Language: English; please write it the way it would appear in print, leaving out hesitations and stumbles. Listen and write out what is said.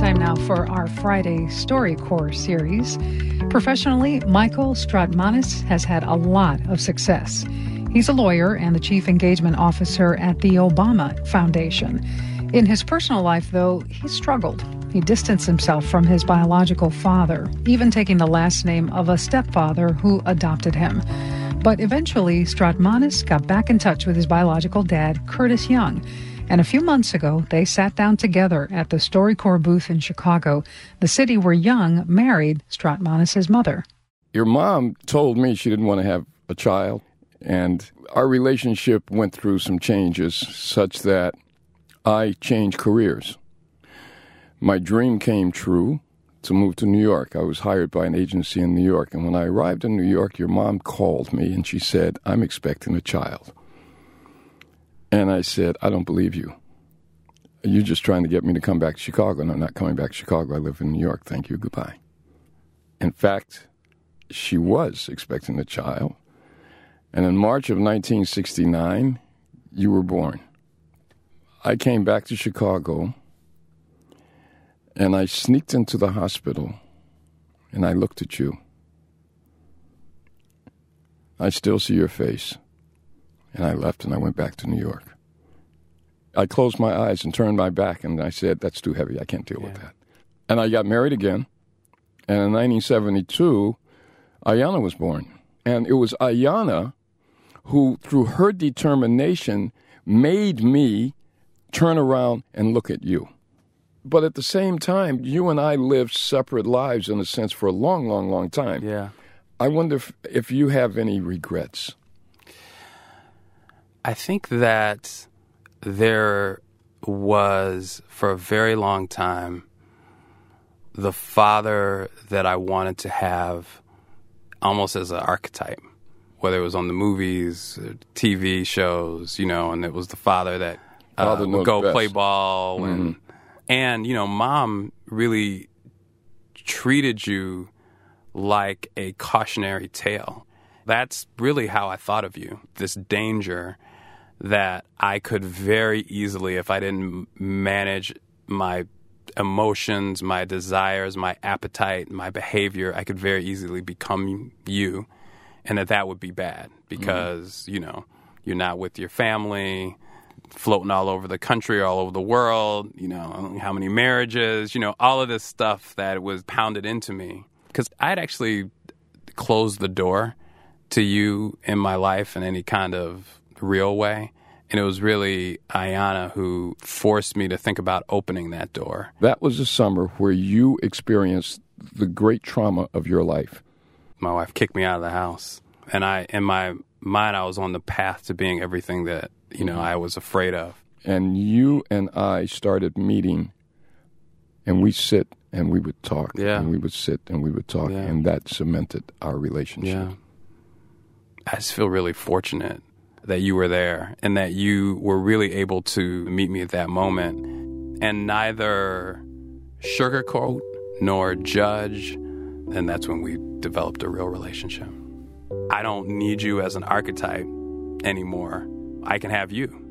time now for our Friday StoryCorps series. Professionally, Michael Strautmanis has had a lot of success. He's a lawyer and the chief engagement officer at the Obama Foundation. In his personal life, though, he struggled. He distanced himself from his biological father, even taking the last name of a stepfather who adopted him. But eventually, Strautmanis got back in touch with his biological dad, Curtis Young. And a few months ago, they sat down together at the StoryCorps booth in Chicago, the city where Young married Strautmanis' mother. Your mom told me she didn't want to have a child, and our relationship went through some changes such that I changed careers. My dream came true to move to New York. I was hired by an agency in New York, and when I arrived in New York, your mom called me and she said, "I'm expecting a child." And I said, "I don't believe you. You're just trying to get me to come back to Chicago." "No, I'm not coming back to Chicago. I live in New York. Thank you. Goodbye." In fact, she was expecting a child. And in March of 1969, you were born. I came back to Chicago, and I sneaked into the hospital, and I looked at you. I still see your face. And I left, and I went back to New York. I closed my eyes and turned my back, and I said, "That's too heavy. I can't deal with that." And I got married again. And in 1972, Ayanna was born. And it was Ayanna who, through her determination, made me turn around and look at you. But at the same time, you and I lived separate lives, in a sense, for a long, long, long time. Yeah. I wonder if you have any regrets. I think that there was, for a very long time, the father that I wanted to have almost as an archetype, whether it was on the movies, TV shows, you know, and it was the father that would go play ball. And, you know, mom really treated you like a cautionary tale. That's really how I thought of you, this danger that I could very easily, if I didn't manage my emotions, my desires, my appetite, my behavior, I could very easily become you, and that would be bad because, you know, you're not with your family, floating all over the country, all over the world, you know, how many marriages, you know, all of this stuff that was pounded into me. Because I'd actually closed the door to you in my life in any kind of real way. And it was really Ayanna who forced me to think about opening that door. That was the summer where you experienced the great trauma of your life. My wife kicked me out of the house. And I, in my mind, I was on the path to being everything that, you know, I was afraid of. And you and I started meeting, and we sit and we would talk. Yeah. And we would sit and we would talk. Yeah. And that cemented our relationship. Yeah. I just feel really fortunate that you were there and that you were really able to meet me at that moment and neither sugarcoat nor judge. And that's when we developed a real relationship. I don't need you as an archetype anymore. I can have you.